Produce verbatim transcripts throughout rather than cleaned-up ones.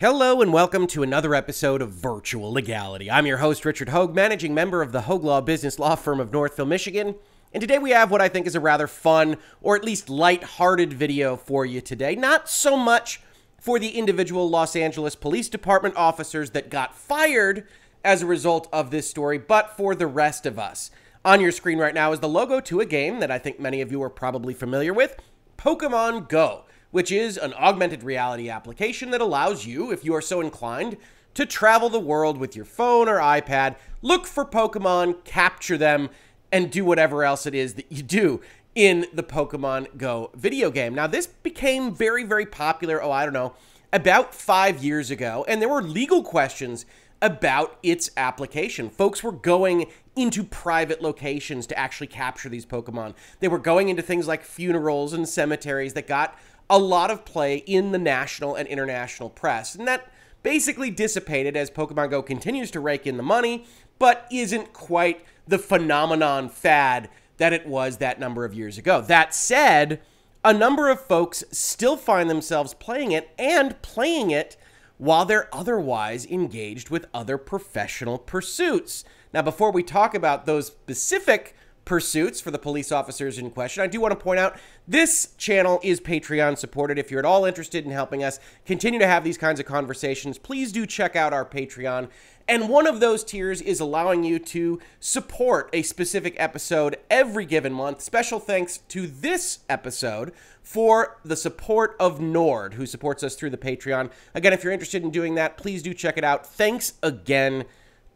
Hello and welcome to another episode of Virtual Legality. I'm your host, Richard Hogue, managing member of the Hogue Law Business Law Firm of Northville, Michigan. And today we have what I think is a rather fun, or at least lighthearted video for you today. Not so much for the individual Los Angeles Police Department officers that got fired as a result of this story, but for the rest of us. On your screen right now is the logo to a game that I think many of you are probably familiar with, Pokemon Go, which is an augmented reality application that allows you, if you are so inclined, to travel the world with your phone or iPad, look for Pokemon, capture them, and do whatever else it is that you do in the Pokemon Go video game. Now, this became very, very popular, oh, I don't know, about five years ago, and there were legal questions about its application. Folks were going into private locations to actually capture these Pokemon. They were going into things like funerals and cemeteries that got a lot of play in the national and international press. And that basically dissipated as Pokemon Go continues to rake in the money, but isn't quite the phenomenon fad that it was that number of years ago. That said, a number of folks still find themselves playing it and playing it while they're otherwise engaged with other professional pursuits. Now, before we talk about those specific pursuits for the police officers in question, I do want to point out this channel is Patreon supported. If you're at all interested in helping us continue to have these kinds of conversations, please do check out our Patreon. And one of those tiers is allowing you to support a specific episode every given month. Special thanks to this episode for the support of Nord, who supports us through the Patreon. Again, if you're interested in doing that, please do check it out. Thanks again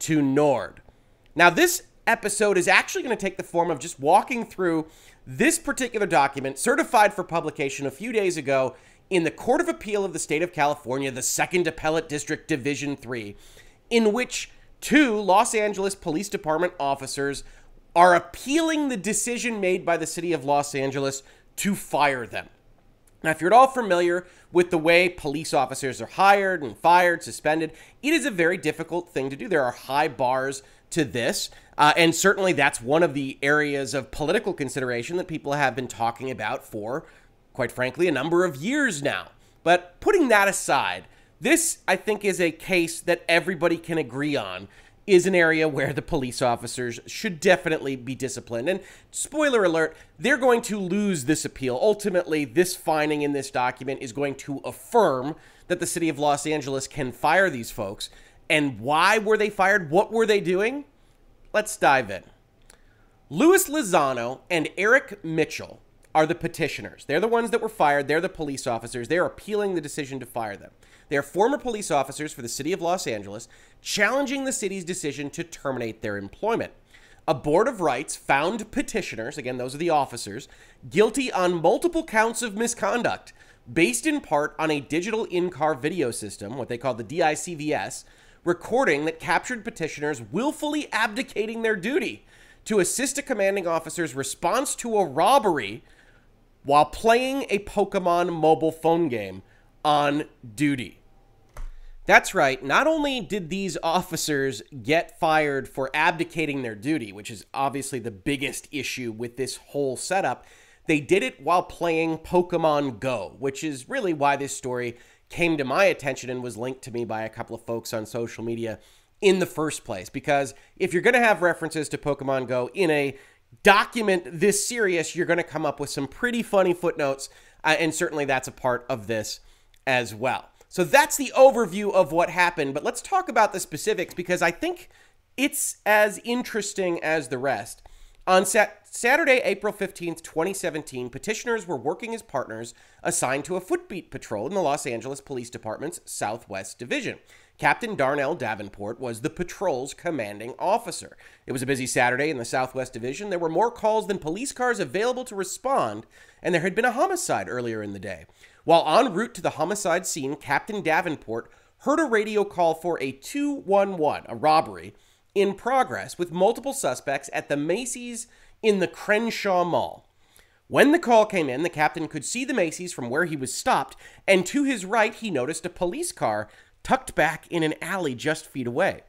to Nord. Now, this episode is actually going to take the form of just walking through this particular document, certified for publication a few days ago in the Court of Appeal of the State of California, the Second Appellate District, Division three, in which two Los Angeles Police Department officers are appealing the decision made by the city of Los Angeles to fire them. Now, if you're at all familiar with the way police officers are hired and fired, suspended, it is a very difficult thing to do. There are high bars to this, uh, and certainly that's one of the areas of political consideration that people have been talking about for, quite frankly, a number of years now. But putting that aside, this, I think, is a case that everybody can agree on is an area where the police officers should definitely be disciplined. And spoiler alert, they're going to lose this appeal. Ultimately, this finding in this document is going to affirm that the city of Los Angeles can fire these folks. And why were they fired? What were they doing? Let's dive in. Louis Lozano and Eric Mitchell are the petitioners. They're the ones that were fired. They're the police officers. They're appealing the decision to fire them. They're former police officers for the city of Los Angeles, challenging the city's decision to terminate their employment. A board of rights found petitioners, again, those are the officers, guilty on multiple counts of misconduct based in part on a digital in-car video system, what they call the D I C V S, recording that captured petitioners willfully abdicating their duty to assist a commanding officer's response to a robbery while playing a Pokemon mobile phone game on duty. That's right. Not only did these officers get fired for abdicating their duty, which is obviously the biggest issue with this whole setup, they did it while playing Pokemon Go, which is really why this story came to my attention and was linked to me by a couple of folks on social media in the first place. Because if you're going to have references to Pokemon Go in a document this serious, you're going to come up with some pretty funny footnotes. Uh, and certainly that's a part of this as well. So that's the overview of what happened. But let's talk about the specifics because I think it's as interesting as the rest. On sat- Saturday, April fifteenth, twenty seventeen, petitioners were working as partners assigned to a footbeat patrol in the Los Angeles Police Department's Southwest Division. Captain Darnell Davenport was the patrol's commanding officer. It was a busy Saturday in the Southwest Division. There were more calls than police cars available to respond, and there had been a homicide earlier in the day. While en route to the homicide scene, Captain Davenport heard a radio call for a two one one, a robbery, in progress with multiple suspects at the Macy's in the Crenshaw Mall. When the call came in, the captain could see the Macy's from where he was stopped, and to his right, he noticed a police car tucked back in an alley just feet away.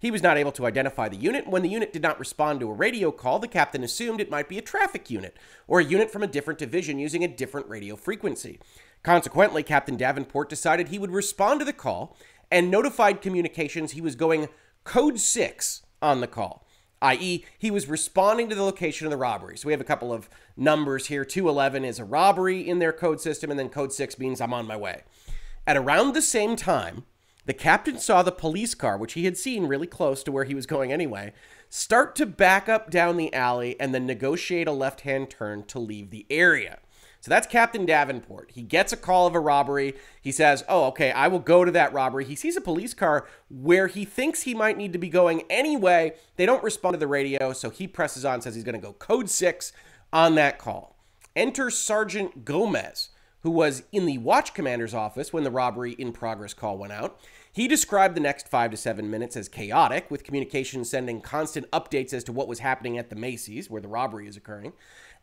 He was not able to identify the unit. When the unit did not respond to a radio call, the captain assumed it might be a traffic unit or a unit from a different division using a different radio frequency. Consequently, Captain Davenport decided he would respond to the call and notified communications he was going code six on the call, that is he was responding to the location of the robbery. So we have a couple of numbers here. two eleven is a robbery in their code system, and then code six means I'm on my way. At around the same time, the captain saw the police car, which he had seen really close to where he was going anyway, start to back up down the alley and then negotiate a left-hand turn to leave the area. So that's Captain Davenport. He gets a call of a robbery. He says, oh, okay, I will go to that robbery. He sees a police car where he thinks he might need to be going anyway. They don't respond to the radio, so he presses on, says he's going to go code six on that call. Enter Sergeant Gomez, who was in the watch commander's office when the robbery in progress call went out. He described the next five to seven minutes as chaotic, with communication sending constant updates as to what was happening at the Macy's, where the robbery is occurring.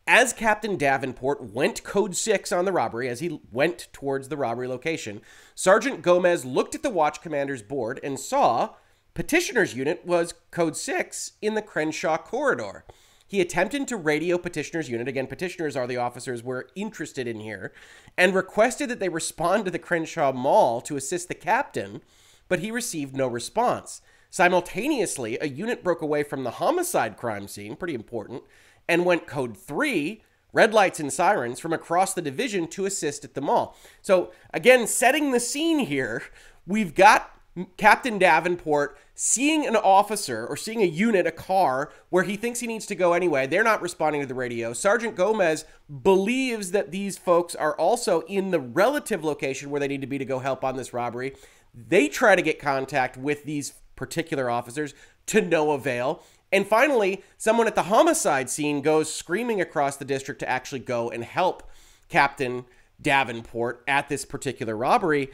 As Captain Davenport went code six on the robbery, as he went towards the robbery location, Sergeant Gomez looked at the watch commander's board and saw Petitioner's Unit was code six in the Crenshaw corridor. He attempted to radio Petitioner's Unit, again, petitioners are the officers we're interested in here, and requested that they respond to the Crenshaw Mall to assist the captain, but he received no response. Simultaneously, a unit broke away from the homicide crime scene, pretty important, and went code three, red lights and sirens, from across the division to assist at the mall. So again, setting the scene here, we've got Captain Davenport seeing an officer or seeing a unit, a car, where he thinks he needs to go anyway. They're not responding to the radio. Sergeant Gomez believes that these folks are also in the relative location where they need to be to go help on this robbery. They try to get contact with these particular officers to no avail. And finally, someone at the homicide scene goes screaming across the district to actually go and help Captain Davenport at this particular robbery.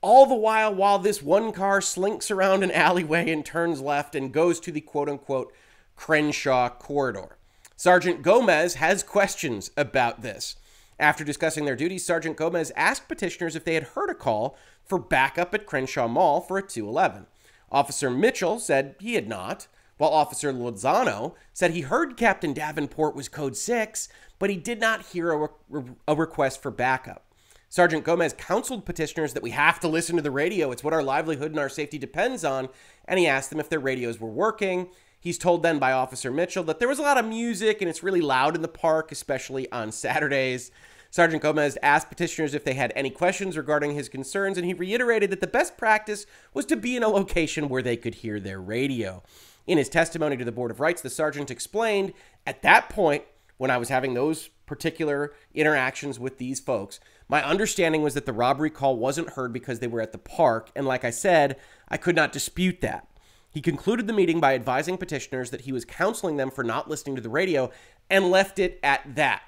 All the while, while this one car slinks around an alleyway and turns left and goes to the quote-unquote Crenshaw corridor. Sergeant Gomez has questions about this. After discussing their duties, Sergeant Gomez asked petitioners if they had heard a call for backup at Crenshaw Mall for a two eleven. Officer Mitchell said he had not, while Officer Lozano said he heard Captain Davenport was code six, but he did not hear a, re a request for backup. Sergeant Gomez counseled petitioners that we have to listen to the radio. It's what our livelihood and our safety depends on. And he asked them if their radios were working. He's told then by Officer Mitchell that there was a lot of music and it's really loud in the park, especially on Saturdays. Sergeant Gomez asked petitioners if they had any questions regarding his concerns, and he reiterated that the best practice was to be in a location where they could hear their radio. In his testimony to the Board of Rights, the sergeant explained, at that point, when I was having those particular interactions with these folks, my understanding was that the robbery call wasn't heard because they were at the park, and like I said, I could not dispute that. He concluded the meeting by advising petitioners that he was counseling them for not listening to the radio, and left it at that.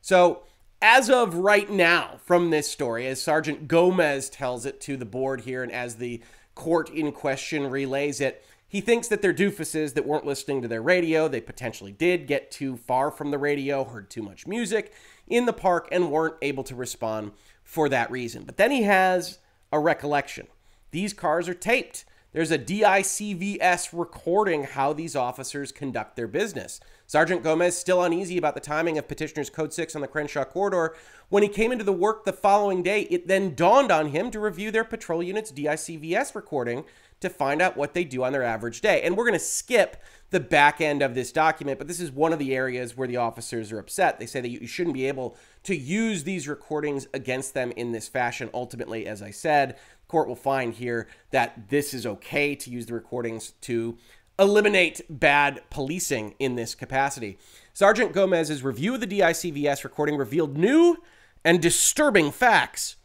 So, as of right now, from this story, as Sergeant Gomez tells it to the board here, and as the court in question relays it, he thinks that they're doofuses that weren't listening to their radio. They potentially did get too far from the radio, heard too much music in the park, and weren't able to respond for that reason. But then he has a recollection. These cars are taped. There's a D I C V S recording how these officers conduct their business. Sergeant Gomez, still uneasy about the timing of Petitioner's Code six on the Crenshaw corridor, when he came into the work the following day, it then dawned on him to review their patrol unit's D I C V S recording to find out what they do on their average day. And we're going to skip the back end of this document, but this is one of the areas where the officers are upset. They say that you shouldn't be able to use these recordings against them in this fashion. Ultimately, as I said, court will find here that this is okay to use the recordings to eliminate bad policing in this capacity. Sergeant Gomez's review of the D I C V S recording revealed new and disturbing facts.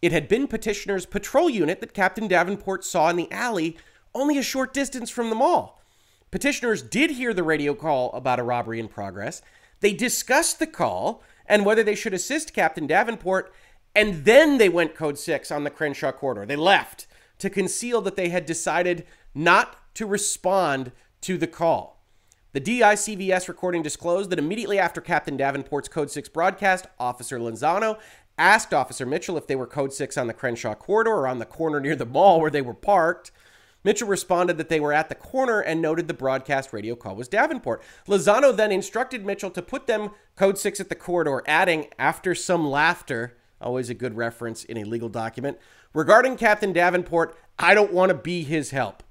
It had been Petitioner's patrol unit that Captain Davenport saw in the alley only a short distance from the mall. Petitioners did hear the radio call about a robbery in progress. They discussed the call and whether they should assist Captain Davenport, and then they went code six on the Crenshaw corridor. They left to conceal that they had decided not to respond to the call. The D I C V S recording disclosed that immediately after Captain Davenport's code six broadcast, Officer Lozano asked Officer Mitchell if they were code six on the Crenshaw corridor or on the corner near the mall where they were parked. Mitchell responded that they were at the corner and noted the broadcast radio call was Davenport. Lozano then instructed Mitchell to put them code six at the corridor, adding, after some laughter, Always a good reference in a legal document. Regarding Captain Davenport, I don't want to be his help.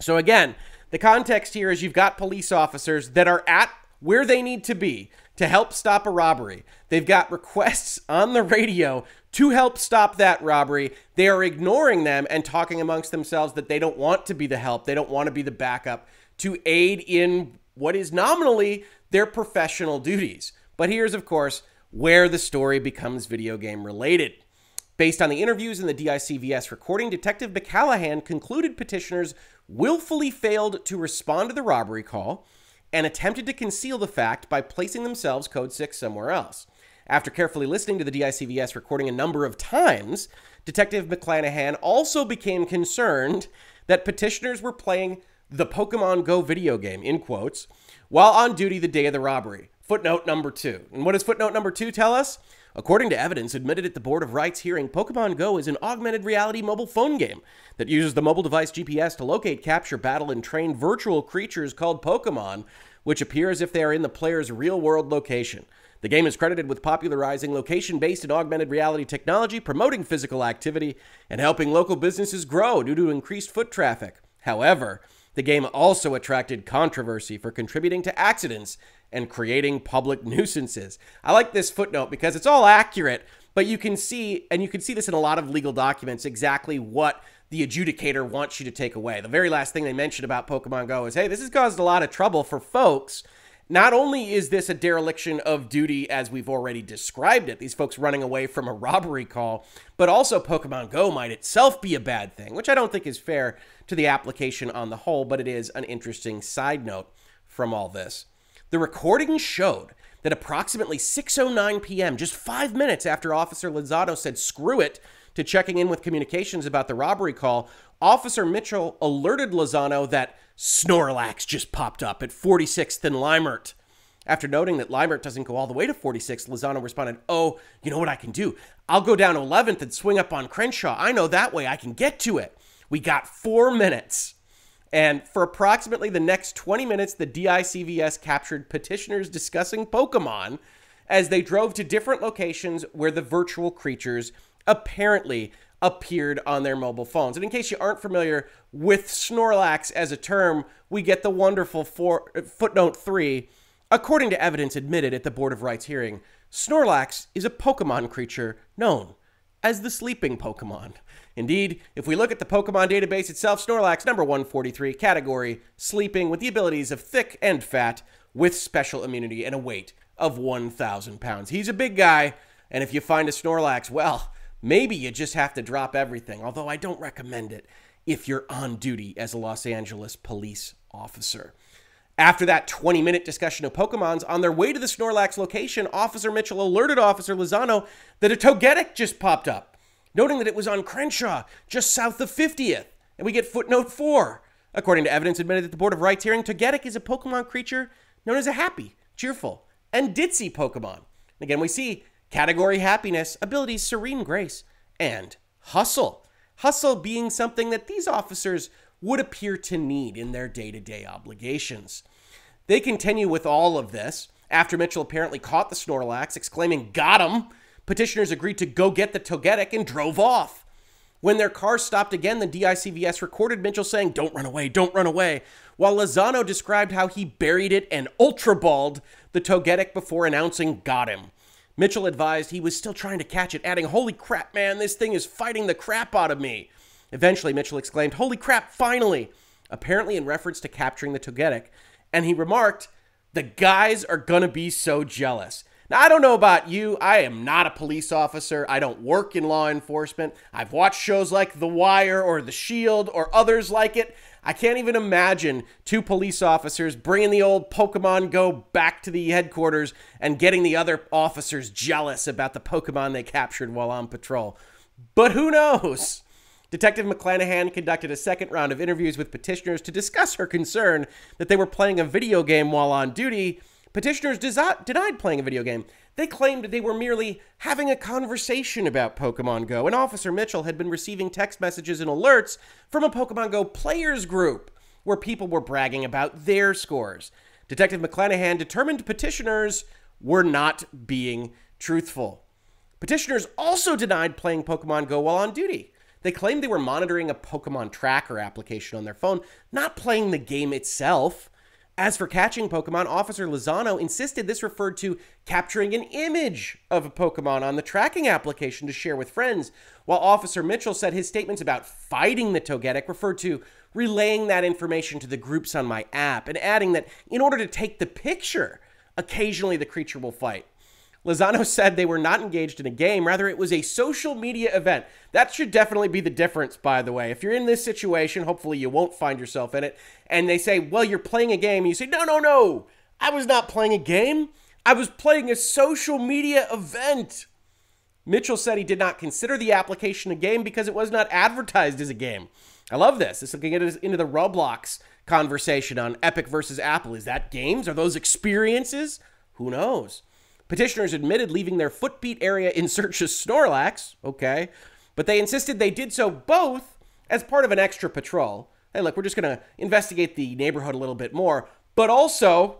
So again, the context here is you've got police officers that are at where they need to be to help stop a robbery. They've got requests on the radio to help stop that robbery. They are ignoring them and talking amongst themselves that they don't want to be the help. They don't want to be the backup to aid in what is nominally their professional duties. But here's, of course, where the story becomes video game related. Based on the interviews in the D I C V S recording, Detective McClanahan concluded petitioners willfully failed to respond to the robbery call and attempted to conceal the fact by placing themselves code six somewhere else. After carefully listening to the D I C V S recording a number of times, Detective McClanahan also became concerned that petitioners were playing the Pokemon Go video game, in quotes, while on duty the day of the robbery. Footnote number two. And what does footnote number two tell us? According to evidence admitted at the Board of Rights hearing, Pokemon Go is an augmented reality mobile phone game that uses the mobile device G P S to locate, capture, battle, and train virtual creatures called Pokemon, which appear as if they are in the player's real-world location. The game is credited with popularizing location-based and augmented reality technology, promoting physical activity, and helping local businesses grow due to increased foot traffic. However, the game also attracted controversy for contributing to accidents and creating public nuisances. I like this footnote because it's all accurate, but you can see, and you can see this in a lot of legal documents, exactly what the adjudicator wants you to take away. The very last thing they mentioned about Pokemon Go is, hey, this has caused a lot of trouble for folks. Not only is this a dereliction of duty, as we've already described it, these folks running away from a robbery call, but also Pokemon Go might itself be a bad thing, which I don't think is fair to the application on the whole, but it is an interesting side note from all this. The recording showed that approximately six oh nine p m, just five minutes after Officer Lozano said screw it to checking in with communications about the robbery call, Officer Mitchell alerted Lozano that Snorlax just popped up at forty-sixth and Lymert. After noting that Lymert doesn't go all the way to forty-sixth, Lozano responded, oh, you know what I can do? I'll go down eleventh and swing up on Crenshaw. I know that way I can get to it. We got four minutes. And for approximately the next twenty minutes, the D I C V S captured petitioners discussing Pokemon as they drove to different locations where the virtual creatures apparently appeared on their mobile phones. And in case you aren't familiar with Snorlax as a term, we get the wonderful four, footnote three. According to evidence admitted at the Board of Rights hearing, Snorlax is a Pokemon creature known as the sleeping Pokemon. Indeed, if we look at the Pokemon database itself, Snorlax, number one forty-three, category, sleeping, with the abilities of thick and fat, with special immunity and a weight of one thousand pounds. He's a big guy, and if you find a Snorlax, well, maybe you just have to drop everything, although I don't recommend it if you're on duty as a Los Angeles police officer. After that twenty-minute discussion of Pokemon's, on their way to the Snorlax location, Officer Mitchell alerted Officer Lozano that a Togetic just popped up, noting that it was on Crenshaw, just south of fiftieth. And we get footnote four. According to evidence admitted at the Board of Rights hearing, Togetic is a Pokemon creature known as a happy, cheerful, and ditzy Pokemon. And again, we see category happiness, abilities serene grace, and hustle. Hustle being something that these officers would appear to need in their day-to-day obligations. They continue with all of this after Mitchell apparently caught the Snorlax, exclaiming, "Got him!" Petitioners agreed to go get the Togetic and drove off. When their car stopped again, the D I C V S recorded Mitchell saying, don't run away, don't run away, while Lozano described how he buried it and ultra-balled the Togetic before announcing, got him. Mitchell advised he was still trying to catch it, adding, holy crap, man, this thing is fighting the crap out of me. Eventually, Mitchell exclaimed, holy crap, finally, apparently in reference to capturing the Togetic, and he remarked, the guys are gonna be so jealous. Now, I don't know about you. I am not a police officer. I don't work in law enforcement. I've watched shows like The Wire or The Shield or others like it. I can't even imagine two police officers bringing the old Pokemon Go back to the headquarters and getting the other officers jealous about the Pokemon they captured while on patrol. But who knows? Detective McClanahan conducted a second round of interviews with petitioners to discuss her concern that they were playing a video game while on duty. Petitioners denied playing a video game. They claimed they were merely having a conversation about Pokemon Go, and Officer Mitchell had been receiving text messages and alerts from a Pokemon Go players group where people were bragging about their scores. Detective McClanahan determined petitioners were not being truthful. Petitioners also denied playing Pokemon Go while on duty. They claimed they were monitoring a Pokemon tracker application on their phone, not playing the game itself. As for catching Pokemon, Officer Lozano insisted this referred to capturing an image of a Pokemon on the tracking application to share with friends, while Officer Mitchell said his statements about fighting the Togetic referred to relaying that information to the groups on my app, and adding that in order to take the picture, occasionally the creature will fight. Lozano said they were not engaged in a game, rather it was a social media event. That should definitely be the difference, by the way. If you're in this situation, hopefully you won't find yourself in it, and they say, well, you're playing a game, and you say, no, no, no, I was not playing a game. I was playing a social media event. Mitchell said he did not consider the application a game because it was not advertised as a game. I love this. This is looking into the Roblox conversation on Epic versus Apple. Is that games? Are those experiences? Who knows? Petitioners admitted leaving their footbeat area in search of Snorlax, okay, but they insisted they did so both as part of an extra patrol. Hey, look, we're just going to investigate the neighborhood a little bit more, but also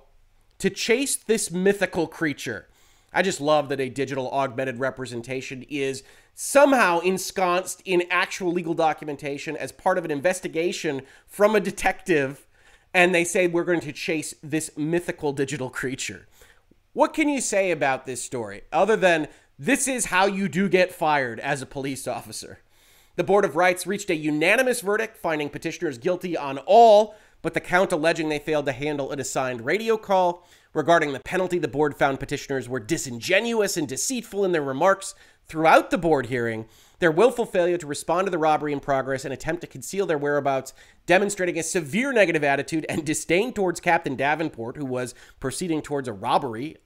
to chase this mythical creature. I just love that a digital augmented representation is somehow ensconced in actual legal documentation as part of an investigation from a detective, and they say we're going to chase this mythical digital creature. What can you say about this story other than this is how you do get fired as a police officer? The Board of Rights reached a unanimous verdict, finding petitioners guilty on all but the count alleging they failed to handle an assigned radio call. Regarding the penalty, the board found petitioners were disingenuous and deceitful in their remarks throughout the board hearing. Their willful failure to respond to the robbery in progress and attempt to conceal their whereabouts, demonstrating a severe negative attitude and disdain towards Captain Davenport, who was proceeding towards a robbery.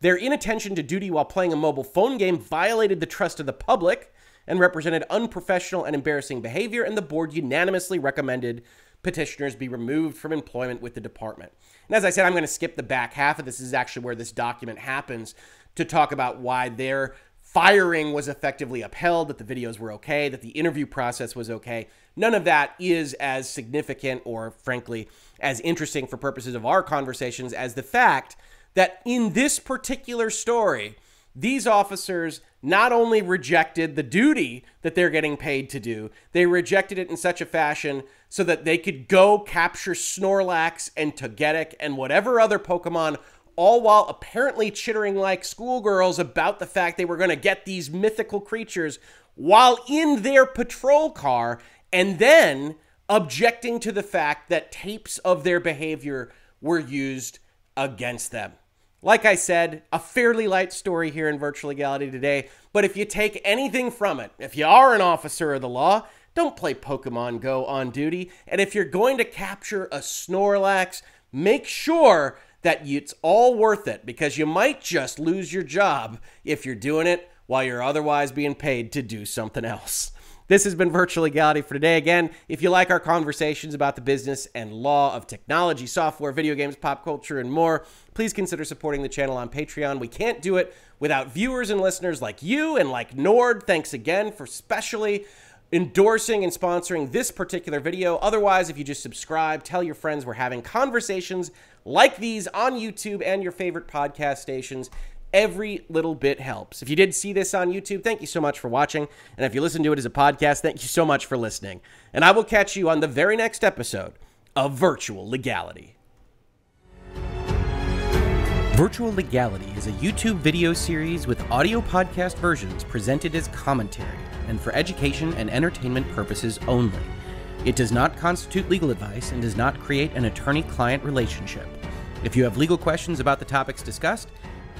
Their inattention to duty while playing a mobile phone game violated the trust of the public and represented unprofessional and embarrassing behavior, and the board unanimously recommended petitioners be removed from employment with the department. And as I said, I'm going to skip the back half of this. This is actually where this document happens to talk about why their firing was effectively upheld, that the videos were okay, that the interview process was okay. None of that is as significant or, frankly, as interesting for purposes of our conversations as the fact that in this particular story, these officers not only rejected the duty that they're getting paid to do, they rejected it in such a fashion so that they could go capture Snorlax and Togetic and whatever other Pokemon, all while apparently chittering like schoolgirls about the fact they were going to get these mythical creatures while in their patrol car, and then objecting to the fact that tapes of their behavior were used against them. Like I said, a fairly light story here in Virtual Legality Today, but if you take anything from it, if you are an officer of the law, don't play Pokemon Go on duty. And if you're going to capture a Snorlax, make sure that it's all worth it, because you might just lose your job if you're doing it while you're otherwise being paid to do something else. This has been Virtual Legality for today. Again, if you like our conversations about the business and law of technology, software, video games, pop culture, and more, please consider supporting the channel on Patreon. We can't do it without viewers and listeners like you and like Nord. Thanks again for specially endorsing and sponsoring this particular video. Otherwise, if you just subscribe, tell your friends, we're having conversations like these on YouTube and your favorite podcast stations. Every little bit helps. If you did see this on YouTube, thank you so much for watching. And if you listen to it as a podcast, thank you so much for listening. And I will catch you on the very next episode of Virtual Legality. Virtual Legality is a YouTube video series with audio podcast versions presented as commentary and for education and entertainment purposes only. It does not constitute legal advice and does not create an attorney-client relationship. If you have legal questions about the topics discussed,